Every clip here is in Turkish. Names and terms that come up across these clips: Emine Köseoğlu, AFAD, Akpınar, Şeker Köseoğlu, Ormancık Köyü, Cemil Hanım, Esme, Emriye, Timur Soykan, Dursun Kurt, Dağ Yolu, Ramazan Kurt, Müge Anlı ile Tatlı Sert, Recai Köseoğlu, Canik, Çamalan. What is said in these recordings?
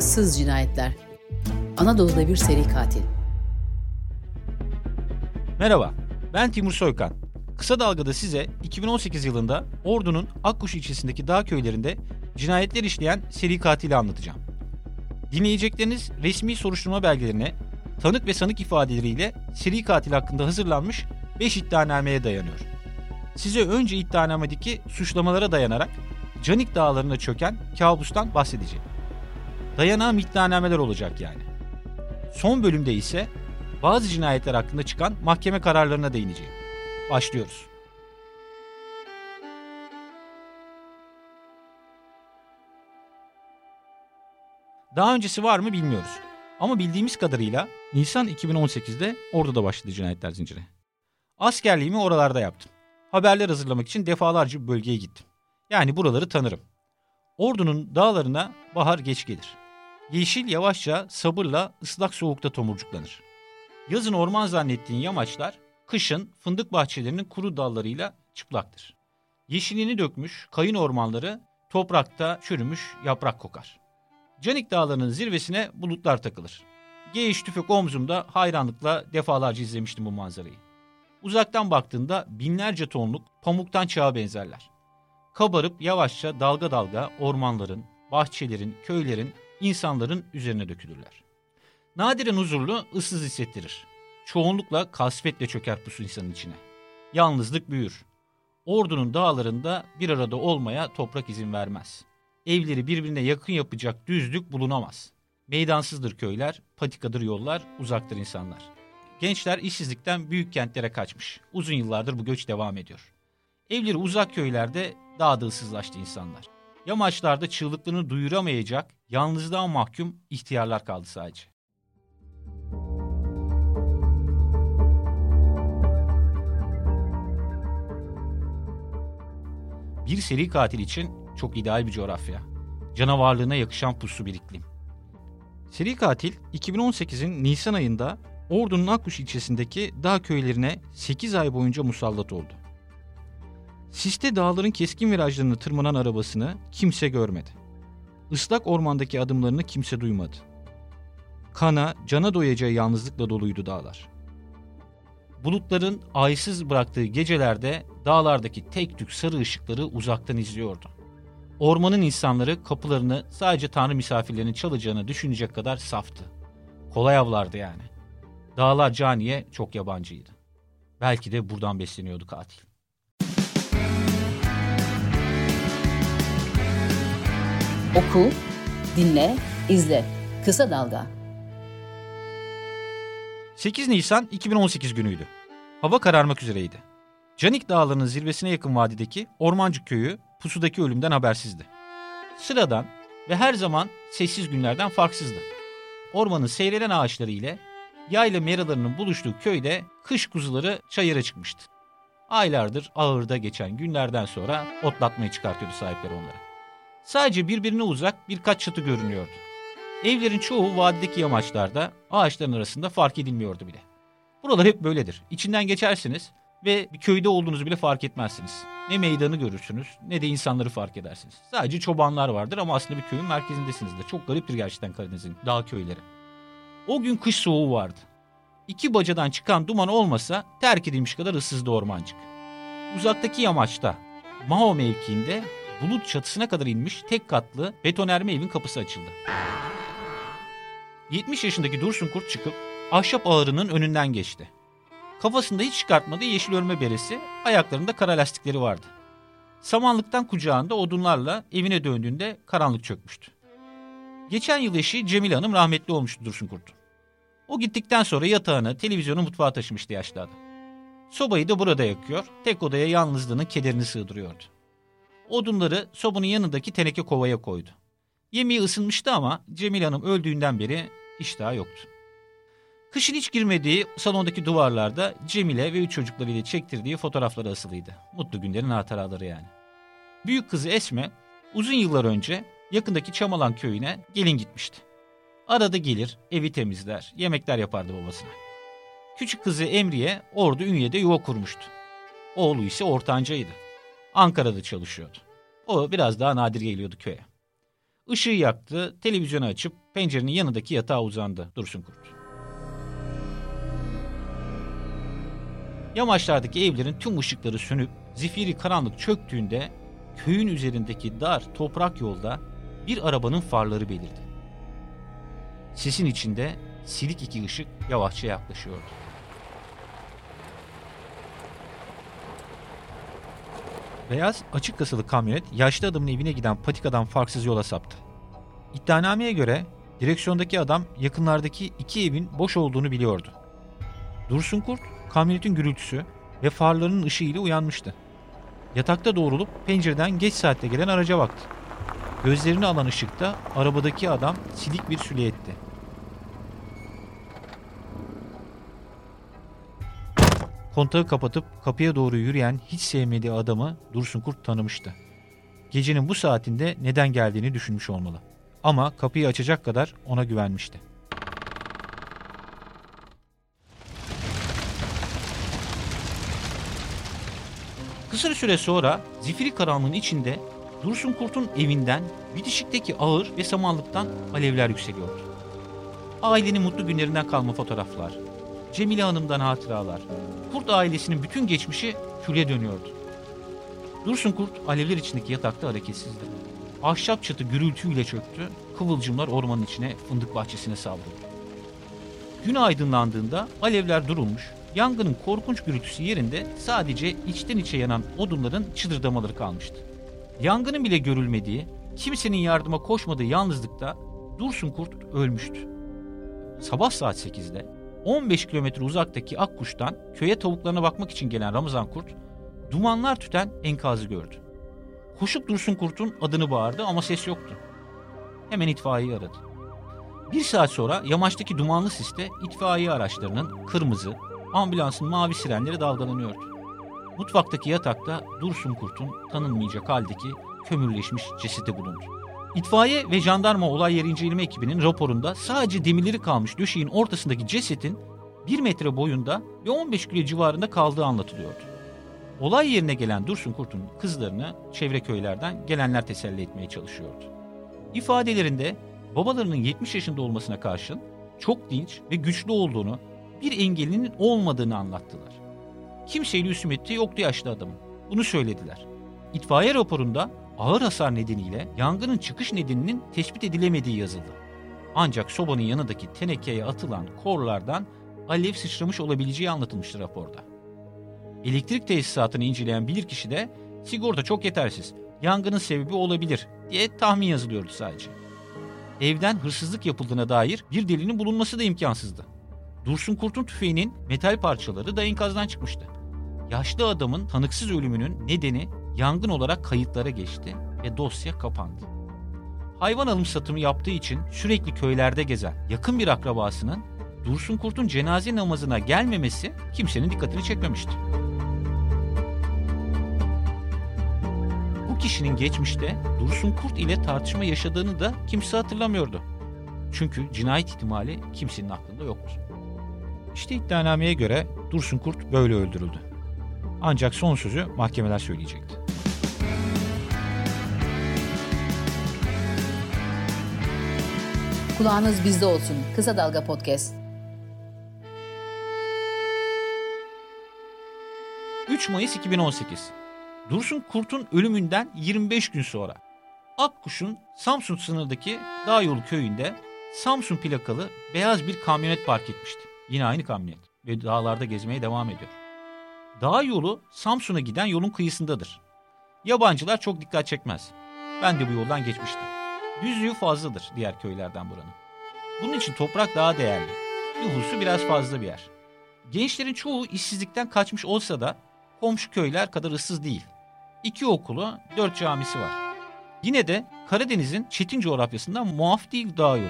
ıssız cinayetler. Anadolu'da bir seri katil. Merhaba, ben Timur Soykan. Kısa Dalga'da size 2018 yılında Ordu'nun Akkuş ilçesindeki dağ köylerinde cinayetler işleyen seri katili anlatacağım. Dinleyecekleriniz resmi soruşturma belgelerine, tanık ve sanık ifadeleriyle seri katil hakkında hazırlanmış 5 iddianameye dayanıyor. Size önce iddianamedeki suçlamalara dayanarak Canik dağlarına çöken kabustan bahsedeceğim. Dayanağım iddianameler olacak yani. Son bölümde ise bazı cinayetler hakkında çıkan mahkeme kararlarına değineceğim. Başlıyoruz. Daha öncesi var mı bilmiyoruz. Ama bildiğimiz kadarıyla Nisan 2018'de Ordu'da başladı cinayetler zinciri. Askerliğimi oralarda yaptım. Haberler hazırlamak için defalarca bu bölgeye gittim. Yani buraları tanırım. Ordu'nun dağlarına bahar geç gelir. Yeşil yavaşça sabırla ıslak soğukta tomurcuklanır. Yazın orman zannettiğin yamaçlar kışın fındık bahçelerinin kuru dallarıyla çıplaktır. Yeşilini dökmüş kayın ormanları toprakta çürümüş yaprak kokar. Canik dağlarının zirvesine bulutlar takılır. Geyiş tüfek omzumda hayranlıkla defalarca izlemiştim bu manzarayı. Uzaktan baktığında binlerce tonluk pamuktan çağa benzerler. Kabarıp yavaşça dalga dalga ormanların, bahçelerin, köylerin, insanların üzerine dökülürler. Nadiren huzurlu, ıssız hissettirir. Çoğunlukla kasvetle çöker pusu insanın içine. Yalnızlık büyür. Ordu'nun dağlarında bir arada olmaya toprak izin vermez. Evleri birbirine yakın yapacak düzlük bulunamaz. Meydansızdır köyler, patikadır yollar, uzaktır insanlar. Gençler işsizlikten büyük kentlere kaçmış. Uzun yıllardır bu göç devam ediyor. Evleri uzak köylerde daha da ıssızlaştı insanlar. Yamaçlarda çığlıklarını duyuramayacak, yalnızlığa mahkum ihtiyarlar kaldı sadece. Bir seri katil için çok ideal bir coğrafya. Canavarlığına yakışan puslu bir iklim. Seri katil 2018'in Nisan ayında Ordu'nun Akkuş ilçesindeki dağ köylerine 8 ay boyunca musallat oldu. Siste dağların keskin virajlarını tırmanan arabasını kimse görmedi. Islak ormandaki adımlarını kimse duymadı. Kana, cana doyacağı yalnızlıkla doluydu dağlar. Bulutların aysız bıraktığı gecelerde dağlardaki tek tük sarı ışıkları uzaktan izliyordu. Ormanın insanları kapılarını sadece tanrı misafirlerinin çalacağını düşünecek kadar saftı. Kolay avlardı yani. Dağlar Cani'ye çok yabancıydı. Belki de buradan besleniyordu katil. Oku, dinle, izle. Kısa Dalga. 8 Nisan 2018 günüydü. Hava kararmak üzereydi. Canik dağlarının zirvesine yakın vadideki Ormancık Köyü pusudaki ölümden habersizdi. Sıradan ve her zaman sessiz günlerden farksızdı. Ormanın seyrelen ağaçları ile yayla meralarının buluştuğu köyde kış kuzuları çayıra çıkmıştı. Aylardır ağırda geçen günlerden sonra otlatmaya çıkartıyordu sahipleri onları. Sadece birbirine uzak birkaç çatı görünüyordu. Evlerin çoğu vadideki yamaçlarda, ağaçların arasında fark edilmiyordu bile. Buralar hep böyledir. İçinden geçersiniz ve bir köyde olduğunuzu bile fark etmezsiniz. Ne meydanı görürsünüz ne de insanları fark edersiniz. Sadece çobanlar vardır ama aslında bir köyün merkezindesiniz de. Çok gariptir gerçekten Karadeniz'in dağ köyleri. O gün kış soğuğu vardı. 2 bacadan çıkan duman olmasa terk edilmiş kadar ıssızdı ormancık. Uzaktaki yamaçta, Maho mevkiinde bulut çatısına kadar inmiş tek katlı betonerme evin kapısı açıldı. 70 yaşındaki Dursun Kurt çıkıp ahşap ağırının önünden geçti. Kafasında hiç çıkartmadığı yeşil örme beresi, ayaklarında kara lastikleri vardı. Samanlıktan kucağında odunlarla evine döndüğünde karanlık çökmüştü. Geçen yıl eşi Cemil Hanım rahmetli olmuştu Dursun Kurt'un. O gittikten sonra yatağını, televizyonu mutfağa taşımıştı yaşlı adam. Sobayı da burada yakıyor, tek odaya yalnızlığının kederini sığdırıyordu. Odunları sobanın yanındaki teneke kovaya koydu. Yemeği ısınmıştı ama Cemil Hanım öldüğünden beri iştahı yoktu. Kışın hiç girmediği salondaki duvarlarda Cemile ve 3 çocuklarıyla çektirdiği fotoğrafları asılıydı. Mutlu günlerin hatıraları yani. Büyük kızı Esme uzun yıllar önce yakındaki Çamalan köyüne gelin gitmişti. Arada gelir, evi temizler, yemekler yapardı babasına. Küçük kızı Emriye Ordu Ünye'de yuva kurmuştu. Oğlu ise ortancaydı. Ankara'da çalışıyordu. O biraz daha nadir geliyordu köye. Işığı yaktı, televizyonu açıp Pencerenin yanındaki yatağa uzandı Dursun Kurt. Yamaçlardaki evlerin tüm ışıkları sönüp zifiri karanlık çöktüğünde köyün üzerindeki dar toprak yolda bir arabanın farları belirdi. Sisin içinde silik iki ışık yavaşça yaklaşıyordu. Beyaz açık kasalı kamyonet yaşlı adamın evine giden patikadan farksız yola saptı. İddianameye göre direksiyondaki adam yakınlardaki iki evin boş olduğunu biliyordu. Dursun Kurt kamyonetin gürültüsü ve farlarının ışığıyla uyanmıştı. Yatakta doğrulup pencereden geç saatte gelen araca baktı. Gözlerini alan ışıkta arabadaki adam silik bir silüetti. Kontağı kapatıp kapıya doğru yürüyen hiç sevmediği adamı Dursun Kurt tanımıştı. Gecenin bu saatinde neden geldiğini düşünmüş olmalı. Ama kapıyı açacak kadar ona güvenmişti. Kısa süre sonra zifiri karanlığın içinde Dursun Kurt'un evinden bitişikteki ağır ve samanlıktan alevler yükseliyordu. Ailenin mutlu günlerinden kalma fotoğraflar, Cemil Hanım'dan hatıralar, Kurt ailesinin bütün geçmişi küle dönüyordu. Dursun Kurt alevler içindeki yatakta hareketsizdi. Ahşap çatı gürültüyle çöktü, kıvılcımlar ormanın içine, fındık bahçesine savruldu. Gün aydınlandığında alevler durulmuş, yangının korkunç gürültüsü yerinde sadece içten içe yanan odunların çıdırdamaları kalmıştı. Yangının bile görülmediği, kimsenin yardıma koşmadığı yalnızlıkta Dursun Kurt ölmüştü. Sabah saat 8'de 15 kilometre uzaktaki Akkuş'tan köye tavuklarına bakmak için gelen Ramazan Kurt, dumanlar tüten enkazı gördü. Koşup Dursun Kurt'un adını bağırdı ama ses yoktu. Hemen itfaiyeyi aradı. Bir saat sonra yamaçtaki dumanlı siste itfaiye araçlarının kırmızı, ambulansın mavi sirenleri dalgalanıyordu. Mutfaktaki yatakta Dursun Kurt'un tanınmayacak haldeki kömürleşmiş cesedi bulundu. İtfaiye ve jandarma olay yeri inceleme ekibinin raporunda sadece demirleri kalmış döşeğin ortasındaki cesedin 1 metre boyunda ve 15 kilo civarında kaldığı anlatılıyordu. Olay yerine gelen Dursun Kurt'un kızlarını çevre köylerden gelenler teselli etmeye çalışıyordu. İfadelerinde babalarının 70 yaşında olmasına karşın çok dinç ve güçlü olduğunu, bir engelinin olmadığını anlattılar. Kimseyle husumeti yoktu yaşlı adamın. Bunu söylediler. İtfaiye raporunda ağır hasar nedeniyle yangının çıkış nedeninin tespit edilemediği yazıldı. Ancak sobanın yanındaki tenekeye atılan korlardan alev sıçramış olabileceği anlatılmıştı raporda. Elektrik tesisatını inceleyen bilirkişi de sigorta çok yetersiz, yangının sebebi olabilir diye tahmin yazılıyordu sadece. Evden hırsızlık yapıldığına dair bir delilin bulunması da imkansızdı. Dursun Kurt'un tüfeğinin metal parçaları da enkazdan çıkmıştı. Yaşlı adamın tanıksız ölümünün nedeni yangın olarak kayıtlara geçti ve dosya kapandı. Hayvan alım satımı yaptığı için sürekli köylerde gezen yakın bir akrabasının Dursun Kurt'un cenaze namazına gelmemesi kimsenin dikkatini çekmemişti. Bu kişinin geçmişte Dursun Kurt ile tartışma yaşadığını da kimse hatırlamıyordu. Çünkü cinayet ihtimali kimsenin aklında yoktu. İşte iddianameye göre Dursun Kurt böyle öldürüldü. Ancak son sözü mahkemeler söyleyecekti. Kulağınız bizde olsun. Kısa Dalga Podcast. 3 Mayıs 2018. Dursun Kurt'un ölümünden 25 gün sonra Akkuş'un Samsun sınırdaki Dağ Yolu köyünde Samsun plakalı beyaz bir kamyonet park etmişti. Yine aynı kamyonet ve dağlarda gezmeye devam ediyor. Dağ Yolu Samsun'a giden yolun kıyısındadır. Yabancılar çok dikkat çekmez. Ben de bu yoldan geçmiştim. Düzlüğü fazladır diğer köylerden buranın. Bunun için toprak daha değerli. Nüfusu biraz fazla bir yer. Gençlerin çoğu işsizlikten kaçmış olsa da komşu köyler kadar ıssız değil. 2 okulu, 4 camisi var. Yine de Karadeniz'in çetin coğrafyasından muaf değil Dağ Yolu.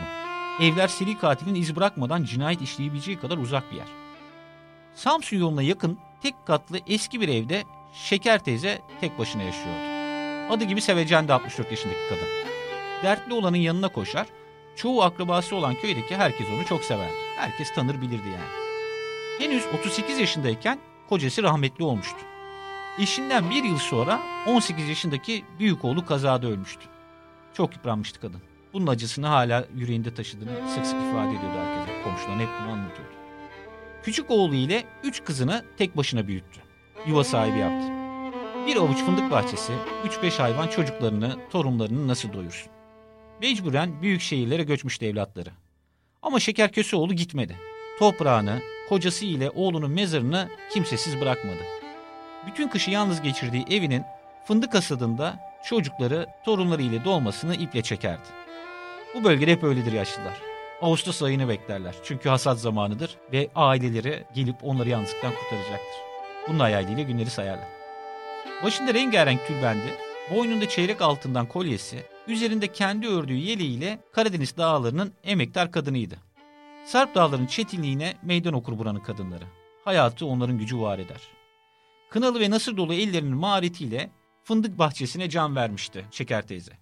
Evler seri katilin iz bırakmadan cinayet işleyebileceği kadar uzak bir yer. Samsun yoluna yakın tek katlı eski bir evde Şeker teyze tek başına yaşıyordu. Adı gibi sevecen de 64 yaşındaki kadın. Dertli olanın yanına koşar, çoğu akrabası olan köydeki herkes onu çok severdi. Herkes tanır bilirdi yani. Henüz 38 yaşındayken kocası rahmetli olmuştu. Eşinden bir yıl sonra 18 yaşındaki büyük oğlu kazada ölmüştü. Çok yıpranmıştı kadın. bunun acısını hala yüreğinde taşıdığını sık sık ifade ediyordu herkese. Komşularına hep bunu anlatıyordu. Küçük oğlu ile 3 kızını tek başına büyüttü. Yuva sahibi yaptı. Bir avuç fındık bahçesi, 3-5 hayvan çocuklarını, torunlarını nasıl doyursun? Mecburen büyük şehirlere göçmüştü evlatları. Ama Şeker Köseoğlu gitmedi. Toprağını, kocası ile oğlunun mezarını kimsesiz bırakmadı. Bütün kışı yalnız geçirdiği evinin fındık hasadında çocukları, torunları ile dolmasını iple çekerdi. Bu bölgede hep öyledir yaşlılar. Ağustos ayını beklerler. Çünkü hasat zamanıdır ve aileleri gelip onları yalnızlıktan kurtaracaktır. Bunun hayaliyle günleri sayarlar. Başında rengarenk tülbendi, boynunda çeyrek altından kolyesi, üzerinde kendi ördüğü yeleğiyle Karadeniz dağlarının emektar kadınıydı. Sarp dağlarının çetinliğine meydan okur buranın kadınları. Hayatı onların gücü var eder. Kınalı ve nasır dolu ellerinin maharetiyle fındık bahçesine can vermişti Şeker teyze.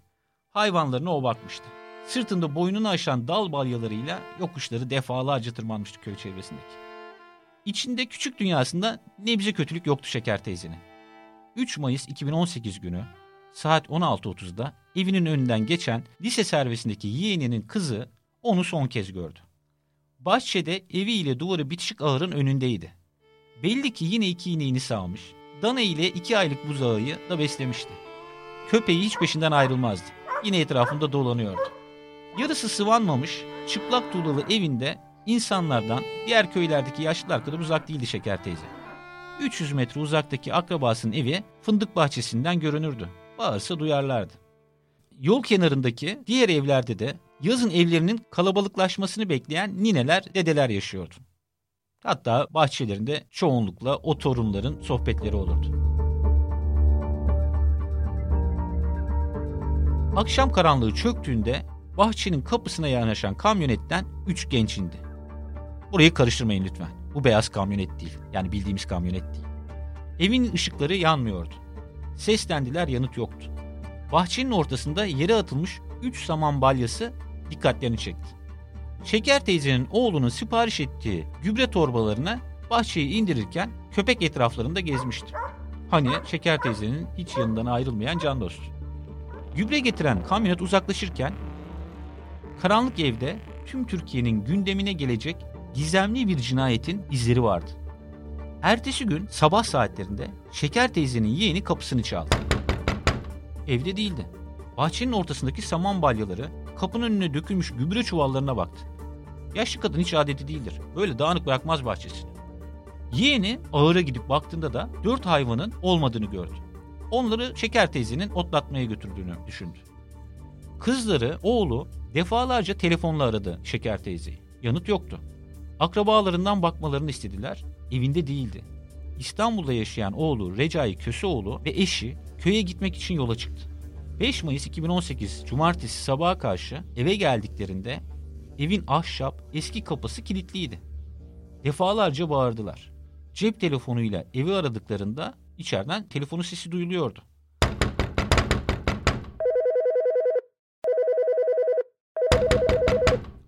Hayvanlarına o bakmıştı. Sırtında boynunu aşan dal balyalarıyla yokuşları defalarca tırmanmıştı köy çevresindeki. İçinde küçük dünyasında nebze kötülük yoktu Şeker teyzenin. 3 Mayıs 2018 günü saat 16.30'da evinin önünden geçen lise servisindeki yeğeninin kızı onu son kez gördü. Bahçede eviyle duvarı bitişik ahırın önündeydi. Belli ki yine 2 ineğini sağmış, dana ile 2 aylık buzağıyı da beslemişti. Köpeği hiç peşinden ayrılmazdı. Yine etrafında dolanıyordu. Yarısı sıvanmamış, çıplak tuğlalı evinde insanlardan, diğer köylerdeki yaşlılar kadar uzak değildi Şeker teyze. 300 metre uzaktaki akrabasının evi fındık bahçesinden görünürdü. Bağırsa duyarlardı. Yol kenarındaki diğer evlerde de yazın evlerinin kalabalıklaşmasını bekleyen nineler, dedeler yaşıyordu. Hatta bahçelerinde çoğunlukla o torunların sohbetleri olurdu. Akşam karanlığı çöktüğünde bahçenin kapısına yanaşan kamyonetten 3 genç indi. Burayı karıştırmayın lütfen. Bu beyaz kamyonet değil. Yani bildiğimiz kamyonet değil. Evin ışıkları yanmıyordu. Seslendiler, yanıt yoktu. Bahçenin ortasında yere atılmış 3 saman balyası dikkatlerini çekti. Şeker teyzenin oğlunun sipariş ettiği gübre torbalarına bahçeyi indirirken köpek etraflarında gezmişti. Hani Şeker teyzenin hiç yanından ayrılmayan can dostu. Gübre getiren kamyonet uzaklaşırken karanlık evde tüm Türkiye'nin gündemine gelecek gizemli bir cinayetin izleri vardı. Ertesi gün sabah saatlerinde Şeker teyzenin yeğeni kapısını çaldı. Evde değildi. Bahçenin ortasındaki saman balyaları, kapının önüne dökülmüş gübre çuvallarına baktı. Yaşlı kadın hiç adeti değildir. Böyle dağınık bırakmaz bahçesini. Yeğeni ahıra gidip baktığında da 4 hayvanın olmadığını gördü. Onları Şeker teyzenin otlatmaya götürdüğünü düşündü. Kızları, oğlu defalarca telefonla aradı Şeker teyzeyi. Yanıt yoktu. Akrabalarından bakmalarını istediler. Evinde değildi. İstanbul'da yaşayan oğlu Recai Köseoğlu ve eşi köye gitmek için yola çıktı. 5 Mayıs 2018 Cumartesi sabaha karşı eve geldiklerinde evin ahşap eski kapısı kilitliydi. Defalarca bağırdılar. Cep telefonuyla evi aradıklarında içeriden telefonun sesi duyuluyordu.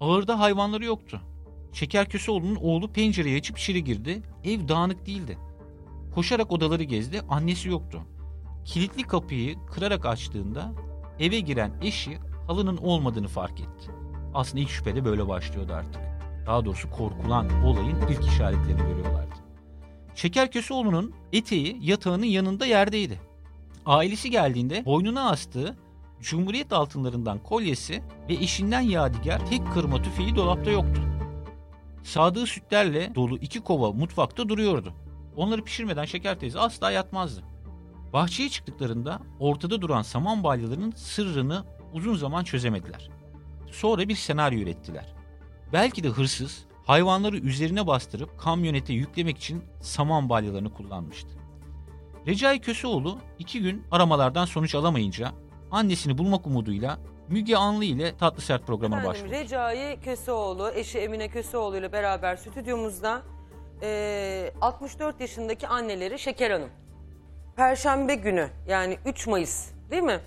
Ağırda hayvanları yoktu. Şeker Köseoğlu'nun oğlu pencereyi açıp içeri girdi. Ev dağınık değildi. Koşarak odaları gezdi. Annesi yoktu. Kilitli kapıyı kırarak açtığında eve giren eşi halının olmadığını fark etti. Aslında ilk şüphe de böyle başlıyordu artık. Daha doğrusu korkulan olayın ilk işaretlerini görüyorlardı. Şeker Köseoğlu'nun eteği yatağının yanında yerdeydi. Ailesi geldiğinde boynuna astığı Cumhuriyet altınlarından kolyesi ve eşinden yadigar tek kırma tüfeği dolapta yoktu. Sadığı sütlerle dolu 2 kova mutfakta duruyordu. Onları pişirmeden Şeker teyze asla yatmazdı. Bahçeye çıktıklarında ortada duran saman balyalarının sırrını uzun zaman çözemediler. Sonra bir senaryo ürettiler. Belki de hırsız hayvanları üzerine bastırıp kamyonete yüklemek için saman balyalarını kullanmıştı. Recai Köseoğlu 2 gün aramalardan sonuç alamayınca annesini bulmak umuduyla Müge Anlı ile Tatlı Sert programına başvurdu. Recai Köseoğlu, eşi Emine Köseoğlu ile beraber stüdyomuzda 64 yaşındaki anneleri Şeker Hanım. Perşembe günü, yani 3 Mayıs değil mi?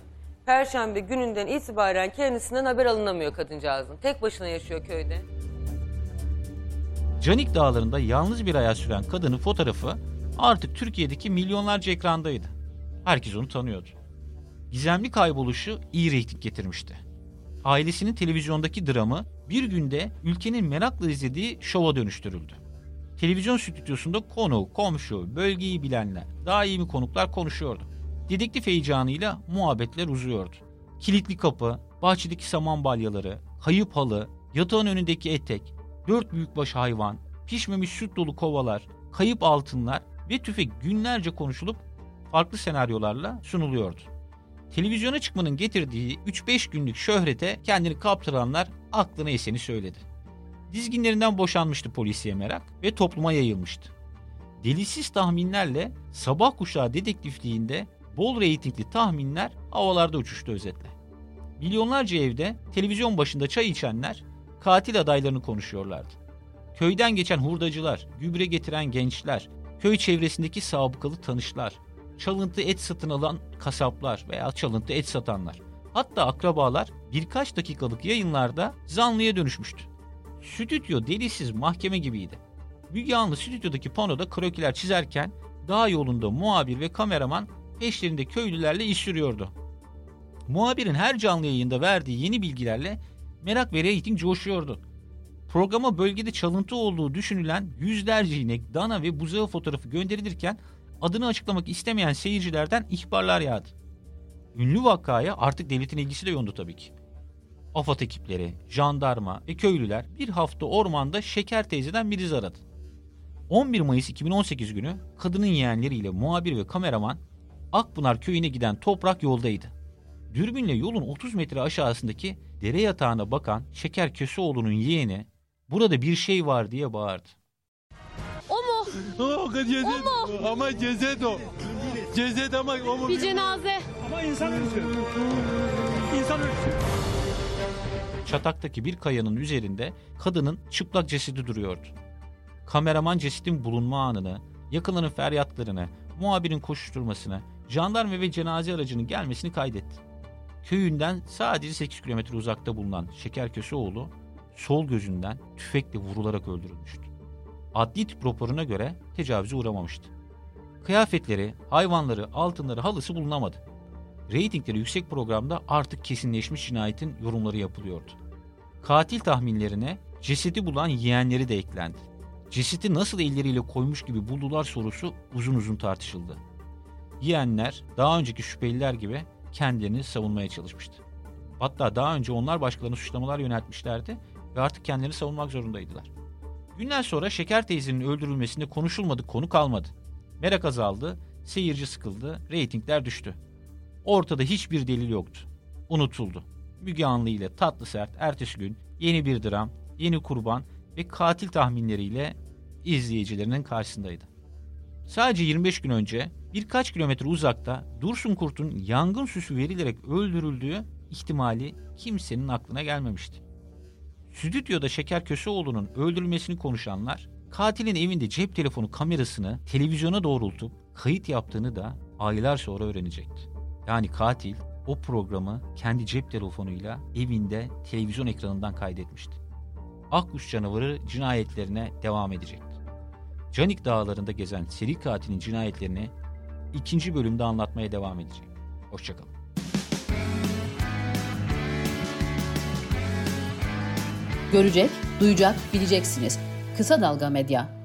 Perşembe gününden itibaren kendisinden haber alınamıyor kadıncağızın. Tek başına yaşıyor köyde. Canik dağlarında yalnız bir hayat süren kadının fotoğrafı artık Türkiye'deki milyonlarca ekrandaydı. Herkes onu tanıyordu. Gizemli kayboluşu iyi reyting getirmişti. ailesinin televizyondaki dramı bir günde ülkenin merakla izlediği şova dönüştürüldü. Televizyon stüdyosunda konu, komşu, bölgeyi bilenler, daimi konuklar konuşuyordu. Dedektif heyecanıyla muhabbetler uzuyordu. Kilitli kapı, bahçedeki saman balyaları, kayıp halı, yatağın önündeki etek, 4 büyükbaş hayvan, pişmemiş süt dolu kovalar, kayıp altınlar ve tüfek günlerce konuşulup farklı senaryolarla sunuluyordu. Televizyona çıkmanın getirdiği 3-5 günlük şöhrete kendini kaptıranlar aklına eseni söyledi. Dizginlerinden boşanmıştı polisiye merak ve topluma yayılmıştı. Delilsiz tahminlerle sabah kuşağı dedektifliğinde bol reytingli tahminler havalarda uçuştu özetle. Milyonlarca evde televizyon başında çay içenler katil adaylarını konuşuyorlardı. Köyden geçen hurdacılar, gübre getiren gençler, köy çevresindeki sabıkalı tanışlar, çalıntı et satın alan kasaplar veya çalıntı et satanlar, hatta akrabalar birkaç dakikalık yayınlarda zanlıya dönüşmüştü. Stüdyo delilsiz mahkeme gibiydi. Müge Anlı stüdyodaki panoda krokiler çizerken dağ yolunda muhabir ve kameraman peşlerinde köylülerle iş sürüyordu. Muhabirin her canlı yayında verdiği yeni bilgilerle merak ve reyting coşuyordu. Programa bölgede çalıntı olduğu düşünülen yüzlerce inek, dana ve buzağı fotoğrafı gönderilirken adını açıklamak istemeyen seyircilerden ihbarlar yağdı. Ünlü vakaya artık devletin ilgisi de yoğundu tabii ki. AFAD ekipleri, jandarma ve köylüler bir hafta ormanda Şeker teyzeden bir iz aradı. 11 Mayıs 2018 günü kadının yeğenleriyle muhabir ve kameraman Akpınar köyüne giden toprak yoldaydı. Dürbünle yolun 30 metre aşağısındaki dere yatağına bakan Şeker Köseoğlu'nun yeğeni "Burada bir şey var" diye bağırdı. O mu? O mu? Ama ceset o. Ceset ama o mu? Bir cenaze. Ama insan ölüyor. İnsan ölüyor. Çataktaki bir kayanın üzerinde kadının çıplak cesedi duruyordu. Kameraman cesedin bulunma anını, yakınların feryatlarını, muhabirin koşuşturmasını, jandarma ve cenaze aracının gelmesini kaydetti. Köyünden sadece 8 kilometre uzakta bulunan Şeker Köseoğlu sol gözünden tüfekle vurularak öldürülmüştü. Adli tıp raporuna göre tecavüze uğramamıştı. Kıyafetleri, hayvanları, altınları, halısı bulunamadı. Reytingleri yüksek programda artık kesinleşmiş cinayetin yorumları yapılıyordu. Katil tahminlerine cesedi bulan yeğenleri de eklendi. Cesedi nasıl elleriyle koymuş gibi buldular sorusu uzun uzun tartışıldı. Yeğenler daha önceki şüpheliler gibi kendilerini savunmaya çalışmıştı. Hatta daha önce onlar başkalarına suçlamalar yöneltmişlerdi ve artık kendilerini savunmak zorundaydılar. Günler sonra Şeker teyzenin öldürülmesinde konuşulmadık konu kalmadı. Merak azaldı, seyirci sıkıldı, reytingler düştü. Ortada hiçbir delil yoktu. Unutuldu. Müge Anlı ile Tatlı Sert ertesi gün yeni bir dram, yeni kurban ve katil tahminleriyle izleyicilerinin karşısındaydı. Sadece 25 gün önce birkaç kilometre uzakta Dursun Kurt'un yangın süsü verilerek öldürüldüğü ihtimali kimsenin aklına gelmemişti. Stüdyoda Şeker Köseoğlu'nun öldürülmesini konuşanlar, katilin evinde cep telefonu kamerasını televizyona doğrultup kayıt yaptığını da aylar sonra öğrenecekti. Yani katil o programı kendi cep telefonuyla evinde televizyon ekranından kaydetmişti. Akkuş canavarı cinayetlerine devam edecekti. Canik dağlarında gezen seri katilin cinayetlerini 2. bölümde anlatmaya devam edecek. Hoşçakalın. Görecek, duyacak, bileceksiniz. Kısa Dalga Medya.